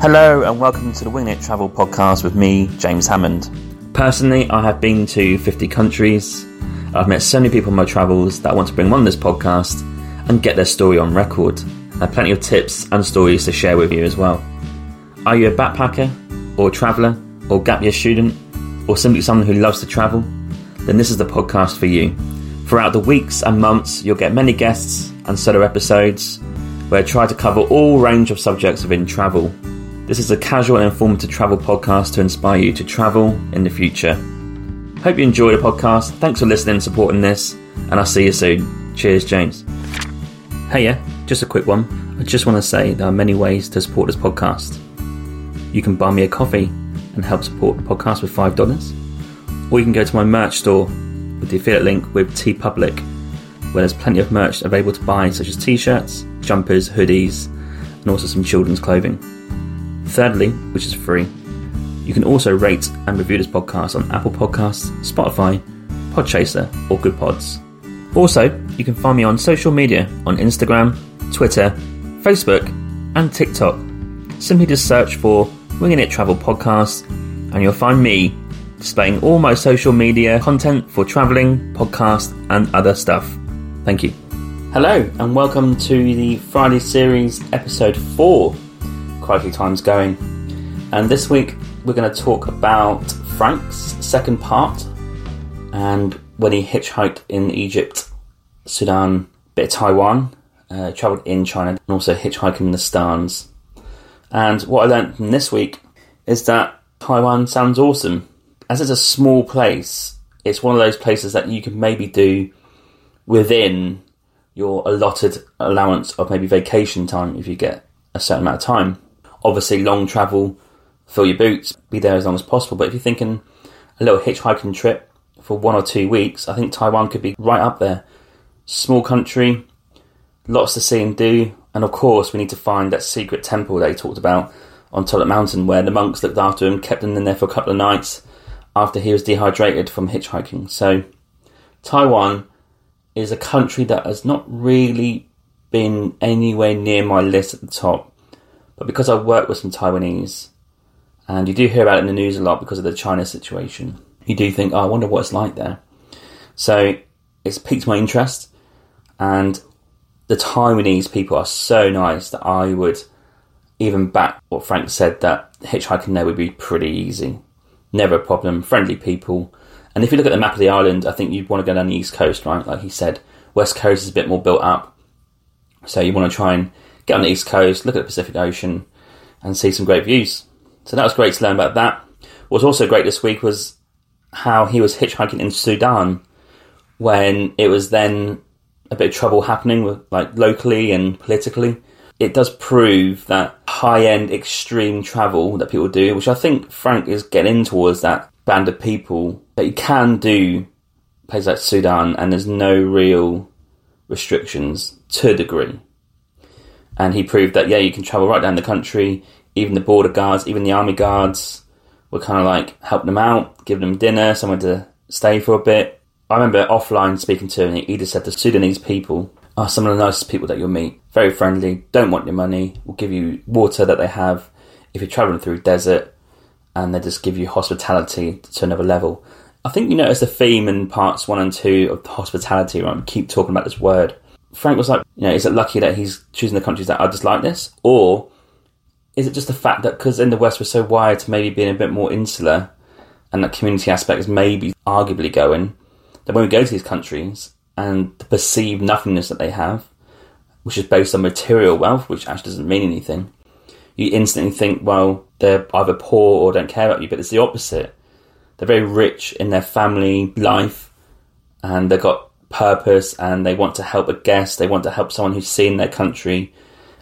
Hello and welcome to the Winging It Travel Podcast with me, James Hammond. Personally, I have been to 50 countries. I've met so many people in my travels that I want to bring on this podcast and get their story on record. I have plenty of tips and stories to share with you as well. Are you a backpacker, or a traveller, or gap year student, or simply someone who loves to travel? Then this is the podcast for you. Throughout the weeks and months, you'll get many guests and solo episodes where I try to cover all range of subjects within travel. This is a casual and informative travel podcast to inspire you to travel in the future. Hope you enjoy the podcast. Thanks for listening and supporting this, and I'll see you soon. Cheers, James. Hey, yeah, just a quick one. I just want to say there are many ways to support this podcast. You can buy me a coffee and help support the podcast with $5, or you can go to my merch store with the affiliate link with TeePublic, where there's plenty of merch available to buy, such as t-shirts, jumpers, hoodies, and also some children's clothing. Thirdly, which is free, you can also rate and review this podcast on Apple Podcasts, Spotify, Podchaser, or Good Pods. Also, you can find me on social media on Instagram, Twitter, Facebook, and TikTok. Simply just search for Winging It Travel Podcast, and you'll find me displaying all my social media content for travelling, podcast, and other stuff. Thank you. Hello, and welcome to the Friday series, episode 4. Crikey, time's going. And this week we're going to talk about Frank's second part and when he hitchhiked in Egypt, Sudan, bit of Taiwan, travelled in China, and also hitchhiking in the Stans. And what I learned from this week is that Taiwan sounds awesome. As it's a small place, it's one of those places that you can maybe do within your allotted allowance of maybe vacation time if you get a certain amount of time. Obviously, long travel, fill your boots, be there as long as possible. But if you're thinking a little hitchhiking trip for 1 or 2 weeks, I think Taiwan could be right up there. Small country, lots to see and do. And of course, we need to find that secret temple they talked about on Toilet Mountain, where the monks looked after him, kept him in there for a couple of nights after he was dehydrated from hitchhiking. So Taiwan is a country that has not really been anywhere near my list at the top. But because I work with some Taiwanese, and you do hear about it in the news a lot because of the China situation, you do think, oh, I wonder what it's like there. So it's piqued my interest, and the Taiwanese people are so nice that I would even back what Frank said, that hitchhiking there would be pretty easy. Never a problem, friendly people. And if you look at the map of the island, I think you'd want to go down the east coast, right? Like he said, west coast is a bit more built up. So you want to try and get on the east coast, look at the Pacific Ocean, and see some great views. So that was great to learn about that. What was also great this week was how he was hitchhiking in Sudan when it was then a bit of trouble happening with, like, locally and politically. It does prove that high-end extreme travel that people do, which I think Frank is getting towards that band of people, that you can do places like Sudan and there's no real restrictions to a degree. And he proved that, yeah, you can travel right down the country. Even the border guards, even the army guards were kind of like helping them out, giving them dinner, somewhere to stay for a bit. I remember offline speaking to him, and he just said the Sudanese people are some of the nicest people that you'll meet. Very friendly, don't want your money, will give you water that they have if you're travelling through desert, and they just give you hospitality to another level. I think you notice the theme in parts 1 and 2 of hospitality, right? We keep talking about this word. Frank was like, you know, is it lucky that he's choosing the countries that are just like this? Or is it just the fact that because in the West we're so wired to maybe being a bit more insular, and that community aspect is maybe arguably going, that when we go to these countries and the perceived nothingness that they have, which is based on material wealth, which actually doesn't mean anything, you instantly think, well, they're either poor or don't care about you, but it's the opposite. They're very rich in their family life, and they've got purpose, and they want to help a guest, they want to help someone who's seen their country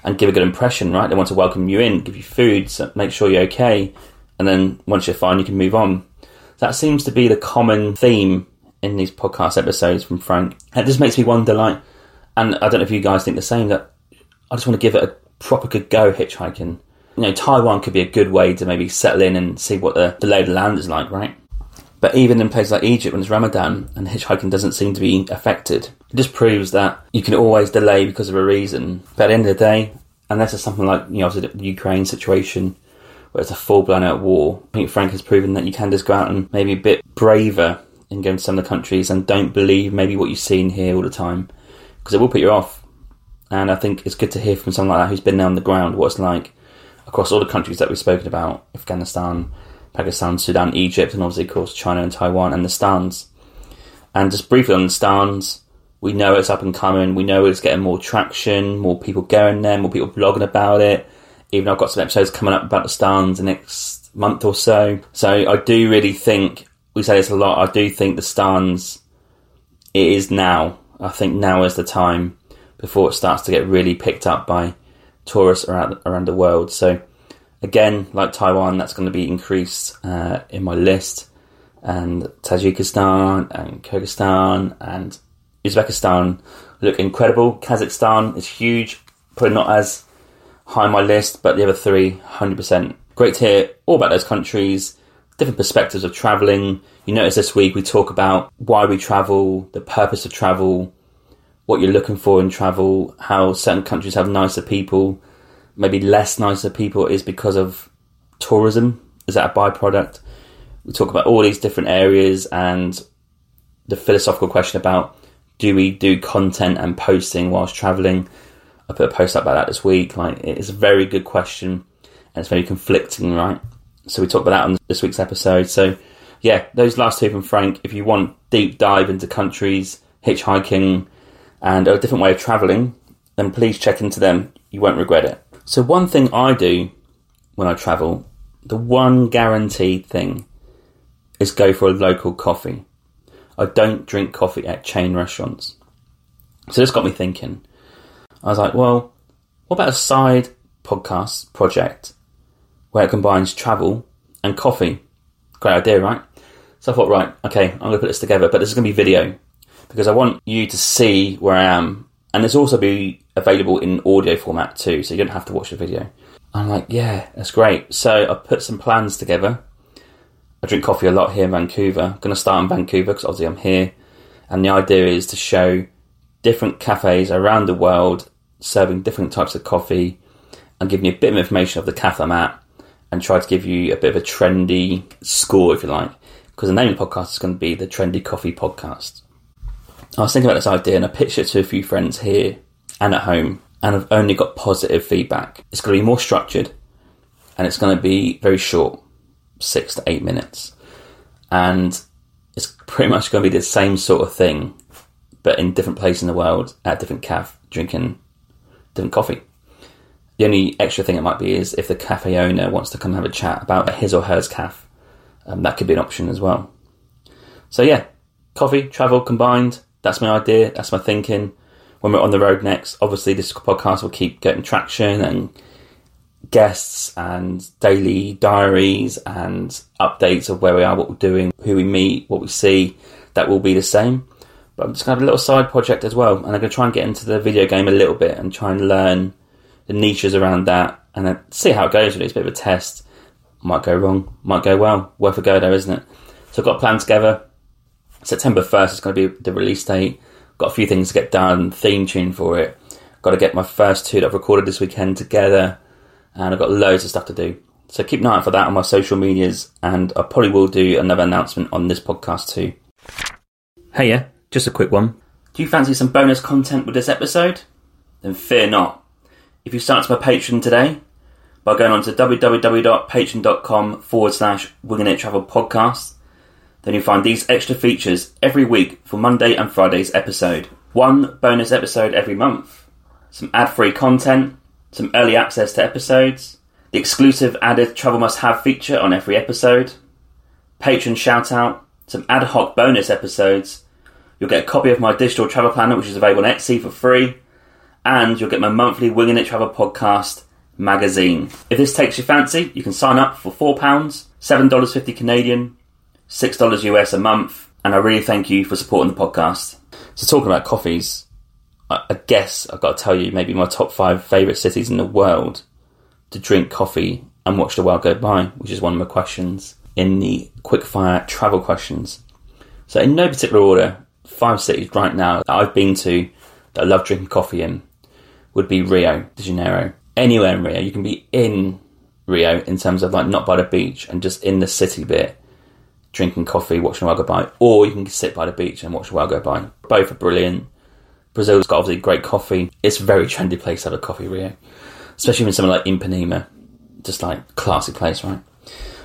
and give a good impression, right? They want to welcome you in, give you food, so make sure you're okay, and then once you're fine, you can move on. That seems to be the common theme in these podcast episodes from Frank. And it just makes me wonder, like, and I don't know if you guys think the same, that I just want to give it a proper good go hitchhiking. You know, Taiwan could be a good way to maybe settle in and see what the lay of the land is like, right? But even in places like Egypt, when it's Ramadan and hitchhiking doesn't seem to be affected, it just proves that you can always delay because of a reason. But at the end of the day, unless it's something like, you know, the Ukraine situation, where it's a full-blown out war. I think Frank has proven that you can just go out and maybe a bit braver in going to some of the countries and don't believe maybe what you've seen here all the time, because it will put you off. And I think it's good to hear from someone like that who's been there on the ground what it's like across all the countries that we've spoken about, Afghanistan, Pakistan, Sudan, Egypt, and obviously, of course, China and Taiwan and the stands. And just briefly on the stands, we know it's up and coming. We know it's getting more traction, more people going there, more people blogging about it. Even I've got some episodes coming up about the stands the next month or so. So I do really think, we say this a lot, I do think the stands, it is now. I think now is the time before it starts to get really picked up by tourists around the world. So again, like Taiwan, that's going to be increased in my list. And Tajikistan and Kyrgyzstan and Uzbekistan look incredible. Kazakhstan is huge, probably not as high on my list, but the other three, 100%. Great to hear all about those countries, different perspectives of travelling. You notice this week we talk about why we travel, the purpose of travel, what you're looking for in travel, how certain countries have nicer people, maybe less nicer people is because of tourism. Is that a byproduct? We talk about all these different areas and the philosophical question about, do we do content and posting whilst travelling? I put a post up about that this week. Like, it's a very good question and it's very conflicting, right? So we talk about that on this week's episode. So yeah, those last two from Frank. If you want deep dive into countries, hitchhiking, and a different way of travelling, then please check into them. You won't regret it. So one thing I do when I travel, the one guaranteed thing, is go for a local coffee. I don't drink coffee at chain restaurants. So this got me thinking. I was like, well, what about a side podcast project where it combines travel and coffee? Great idea, right? So I thought, right, okay, I'm going to put this together, but this is going to be video, because I want you to see where I am. And this will also be available in audio format too, so you don't have to watch the video. I'm like, yeah, that's great. So I put some plans together. I drink coffee a lot here in Vancouver. I'm going to start in Vancouver because obviously I'm here. And the idea is to show different cafes around the world serving different types of coffee and giving you a bit of information of the cafe I'm at and try to give you a bit of a trendy score, if you like, because the name of the podcast is going to be the Trendy Coffee Podcast. I was thinking about this idea and I pitched it to a few friends here and at home, and I've only got positive feedback. It's going to be more structured and it's going to be very short, 6 to 8 minutes. And it's pretty much going to be the same sort of thing, but in different places in the world, at different cafe, drinking different coffee. The only extra thing it might be is if the cafe owner wants to come have a chat about his or hers cafe, that could be an option as well. So yeah, coffee, travel combined. That's my idea. That's my thinking. When we're on the road next, obviously this podcast will keep getting traction and guests and daily diaries and updates of where we are, what we're doing, who we meet, what we see. That will be the same. But I'm just going to have a little side project as well. And I'm going to try and get into the video game a little bit and try and learn the niches around that and then see how it goes. Really. It's a bit of a test. Might go wrong. Might go well. Worth a go though, isn't it? So I've got a plan together. September 1st is going to be the release date. Got a few things to get done, theme tune for it. Got to get my first two that I've recorded this weekend together. And I've got loads of stuff to do. So keep an eye out for that on my social medias. And I probably will do another announcement on this podcast too. Hey, yeah, just a quick one. Do you fancy some bonus content with this episode? Then fear not. If you sign up to my Patreon today, by going on to www.patreon.com/Winging It Travel Podcast, then you'll find these extra features every week for Monday and Friday's episode. One bonus episode every month, some ad-free content, some early access to episodes, the exclusive added Travel Must Have feature on every episode, patron shout-out, some ad hoc bonus episodes, you'll get a copy of my digital travel planner, which is available on Etsy for free, and you'll get my monthly Winging It Travel Podcast magazine. If this takes your fancy, you can sign up for £4, $7.50 Canadian, $6 US a month, and I really thank you for supporting the podcast. So talking about coffees, I guess I've got to tell you maybe my top 5 favourite cities in the world to drink coffee and watch the world go by, which is one of my questions in the quickfire travel questions. So in no particular order, 5 cities right now that I've been to that I love drinking coffee in would be Rio de Janeiro. Anywhere in Rio, you can be in Rio in terms of like not by the beach and just in the city bit, drinking coffee, watching a whale go by, or you can sit by the beach and watch a whale go by. Both are brilliant. Brazil's got obviously great coffee. It's a very trendy place to have a coffee, Rio, especially in somewhere like Ipanema, just like classy place, right?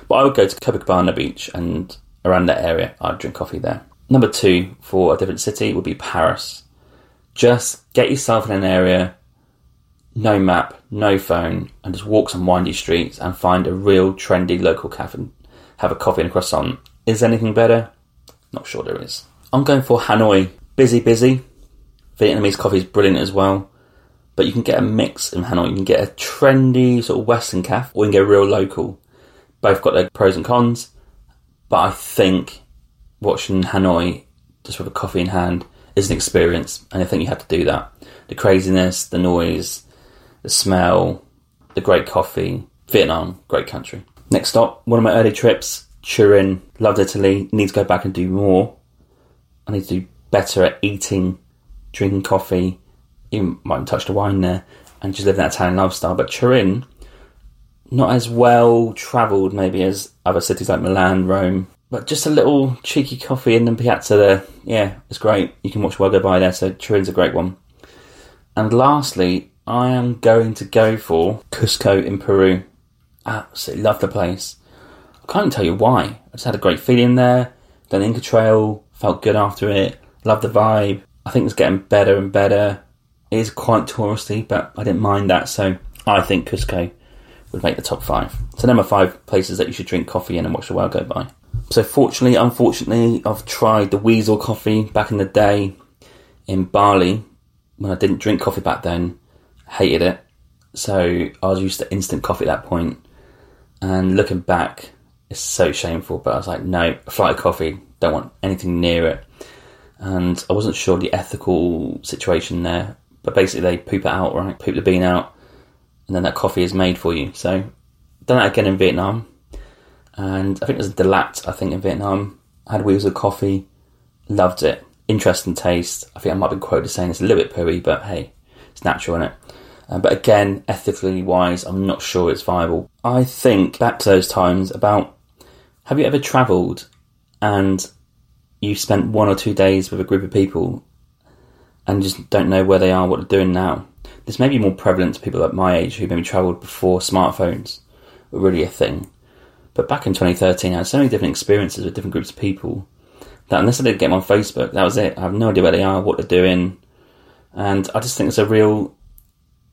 But I would go to Copacabana Beach and around that area, I'd drink coffee there. Number two for a different city would be Paris. Just get yourself in an area, no map, no phone, and just walk some windy streets and find a real trendy local cafe. Have a coffee and a croissant. Is anything better? Not sure there is. I'm going for Hanoi. Busy. Vietnamese coffee is brilliant as well. But you can get a mix in Hanoi. You can get a trendy sort of Western cafe, or you can get a real local. Both got their pros and cons. But I think watching Hanoi just with a coffee in hand is an experience. And I think you have to do that. The craziness, the noise, the smell, the great coffee. Vietnam, great country. Next stop, one of my early trips, Turin. Loved Italy. Need to go back and do more. I need to do better at eating, drinking coffee. You might have touched the wine there. And just live that Italian lifestyle. But Turin, not as well travelled maybe as other cities like Milan, Rome. But just a little cheeky coffee in the piazza there. Yeah, it's great. You can watch whale go by there. So Turin's a great one. And lastly, I am going to go for Cusco in Peru. Absolutely love the place. I can't tell you why. I just had a great feeling there. Done the Inca Trail. Felt good after it. Love the vibe. I think it's getting better and better. It is quite touristy, but I didn't mind that. So I think Cusco would make the top five. So number five places that you should drink coffee in and watch the whale go by. So fortunately, unfortunately, I've tried the Weasel coffee back in the day in Bali. When I didn't drink coffee back then, hated it. So I was used to instant coffee at that point. And looking back, it's so shameful. But I was like, no, a flight of coffee, don't want anything near it. And I wasn't sure the ethical situation there. But basically they poop it out, right? Poop the bean out. And then that coffee is made for you. So done that again in Vietnam. And I think there's a Delat, in Vietnam. I had Weasel coffee. Loved it. Interesting taste. I think I might be quoted as saying it's a little bit pooey, but hey, it's natural, isn't it? But again, ethically wise, I'm not sure it's viable. I think back to those times about, have you ever travelled and you spent 1 or 2 days with a group of people and just don't know where they are, what they're doing now? This may be more prevalent to people at my age who maybe travelled before smartphones were really a thing. But back in 2013, I had so many different experiences with different groups of people that unless I did get them on Facebook, that was it. I have no idea where they are, what they're doing. And I just think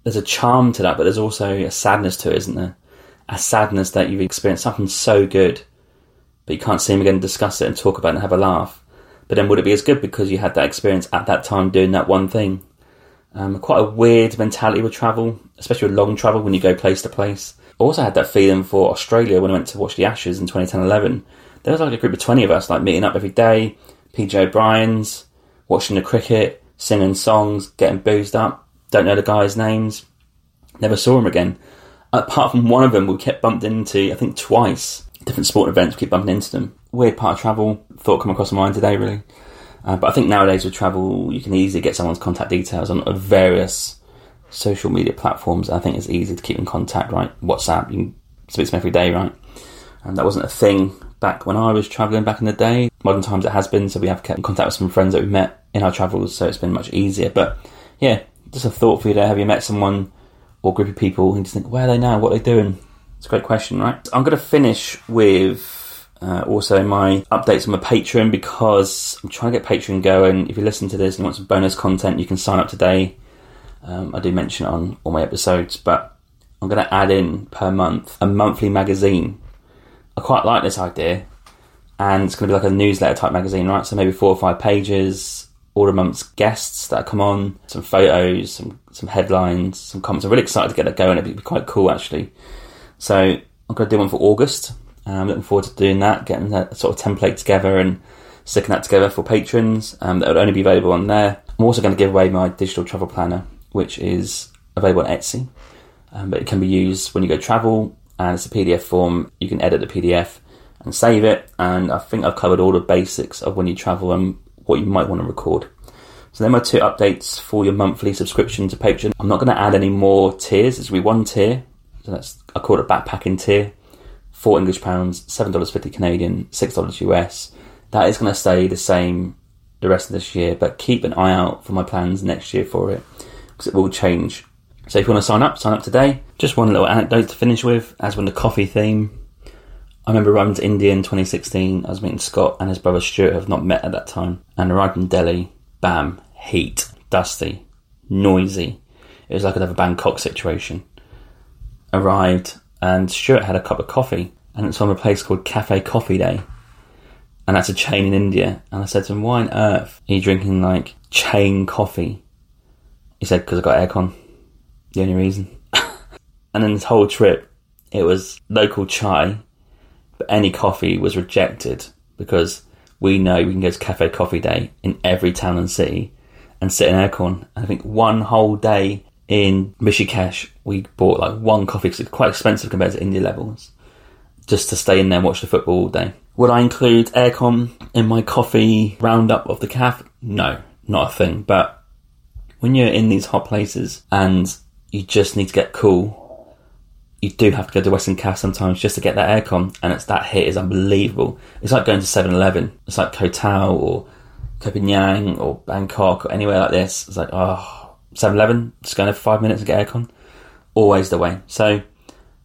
there's a charm to that, but there's also a sadness to it, isn't there? A sadness that you've experienced something so good, but you can't see them again and discuss it and talk about it and have a laugh. But then would it be as good because you had that experience at that time doing that one thing? Quite a weird mentality with travel, especially with long travel when you go place to place. I also had that feeling for Australia when I went to watch the Ashes in 2010-11. There was like a group of 20 of us like meeting up every day, PJ O'Brien's, watching the cricket, singing songs, getting boozed up. Don't know the guys' names. Never saw them again. Apart from one of them, we kept bumped into, I think twice, different sporting events, we keep bumping into them. Weird part of travel, thought come across my mind today really. But I think nowadays with travel, you can easily get someone's contact details on various social media platforms. I think it's easy to keep in contact, right? WhatsApp, you can speak to them every day, right? And that wasn't a thing back when I was travelling back in the day. Modern times it has been, so we have kept in contact with some friends that we've met in our travels, so it's been much easier. But yeah, just a thought for you there. Have you met someone or group of people and just think, where are they now? What are they doing? It's a great question, right? I'm going to finish with also my updates on my Patreon, because I'm trying to get Patreon going. If you listen to this and you want some bonus content, you can sign up today. I do mention it on all my episodes, but I'm going to add in per month a monthly magazine. I quite like this idea, and it's going to be like a newsletter type magazine, right? So maybe 4 or 5 pages, all the month's guests that come on, some photos, some headlines, some comments. I'm really excited to get that going. It'd be quite cool actually. So I'm going to do one for August. I'm looking forward to doing that, getting that sort of template together and sticking that together for patrons. That would only be available on there. I'm also going to give away my digital travel planner, which is available on Etsy. But it can be used when you go travel, and it's a PDF form. You can edit the PDF and save it. And I think I've covered all the basics of when you travel and what you might want to record. So they're my 2 updates for your monthly subscription to Patreon. I'm not going to add any more tiers. It's going to be 1 tier. So that's, I call it backpacking tier. £4 English, $7.50 Canadian, $6 US. That is going to stay the same the rest of this year, but keep an eye out for my plans next year for it, because it will change. So if you want to sign up today. Just one little anecdote to finish with, as with the coffee theme. I remember running to India in 2016. I was meeting Scott and his brother Stuart, who I've not met at that time, and arrived in Delhi. Bam. Heat. Dusty. Noisy. It was like I'd have a Bangkok situation. Arrived, and Stuart had a cup of coffee, and it's from a place called Cafe Coffee Day. And that's a chain in India. And I said to him, why on earth are you drinking, like, chain coffee? He said, because I got aircon. The only reason. And then this whole trip, it was local chai, but any coffee was rejected, because we know we can go to Cafe Coffee Day in every town and city and sit in aircon. And I think one whole day in Rishikesh, we bought, like, one coffee, because it's quite expensive compared to India levels, just to stay in there and watch the football all day. Would I include aircon in my coffee roundup of the caf? No, not a thing. But when you're in these hot places and you just need to get cool, you do have to go to Western Caf sometimes just to get that aircon, and it's that hit is unbelievable. It's like going to 7-Eleven. It's like Koh Tao or Koh Phangan or Bangkok or anywhere like this. It's like, oh, 7-Eleven, just go in there for 5 minutes and get aircon. Always the way. So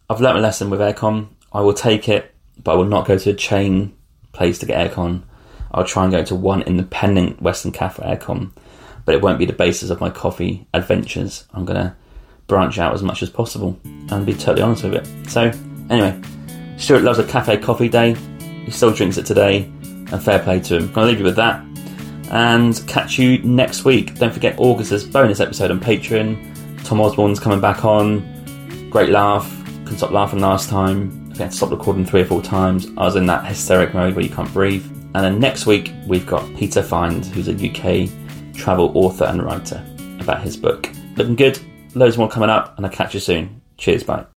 I've learnt my lesson with aircon. I will take it, but I will not go to a chain place to get aircon. I'll try and go to one independent Western cafe aircon, but it won't be the basis of my coffee adventures. I'm going to branch out as much as possible and be totally honest with it. So, anyway, Stuart loves a Cafe Coffee Day. He still drinks it today, and fair play to him. I'm going to leave you with that and catch you next week. Don't forget August's bonus episode on Patreon. Tom Osborne's coming back on. Great laugh. Couldn't stop laughing last time. I had to stop recording 3 or 4 times. I was in that hysteric mode where you can't breathe. And then next week, we've got Peter Find, who's a UK travel author and writer, about his book. Looking good. Loads more coming up, and I'll catch you soon. Cheers, bye.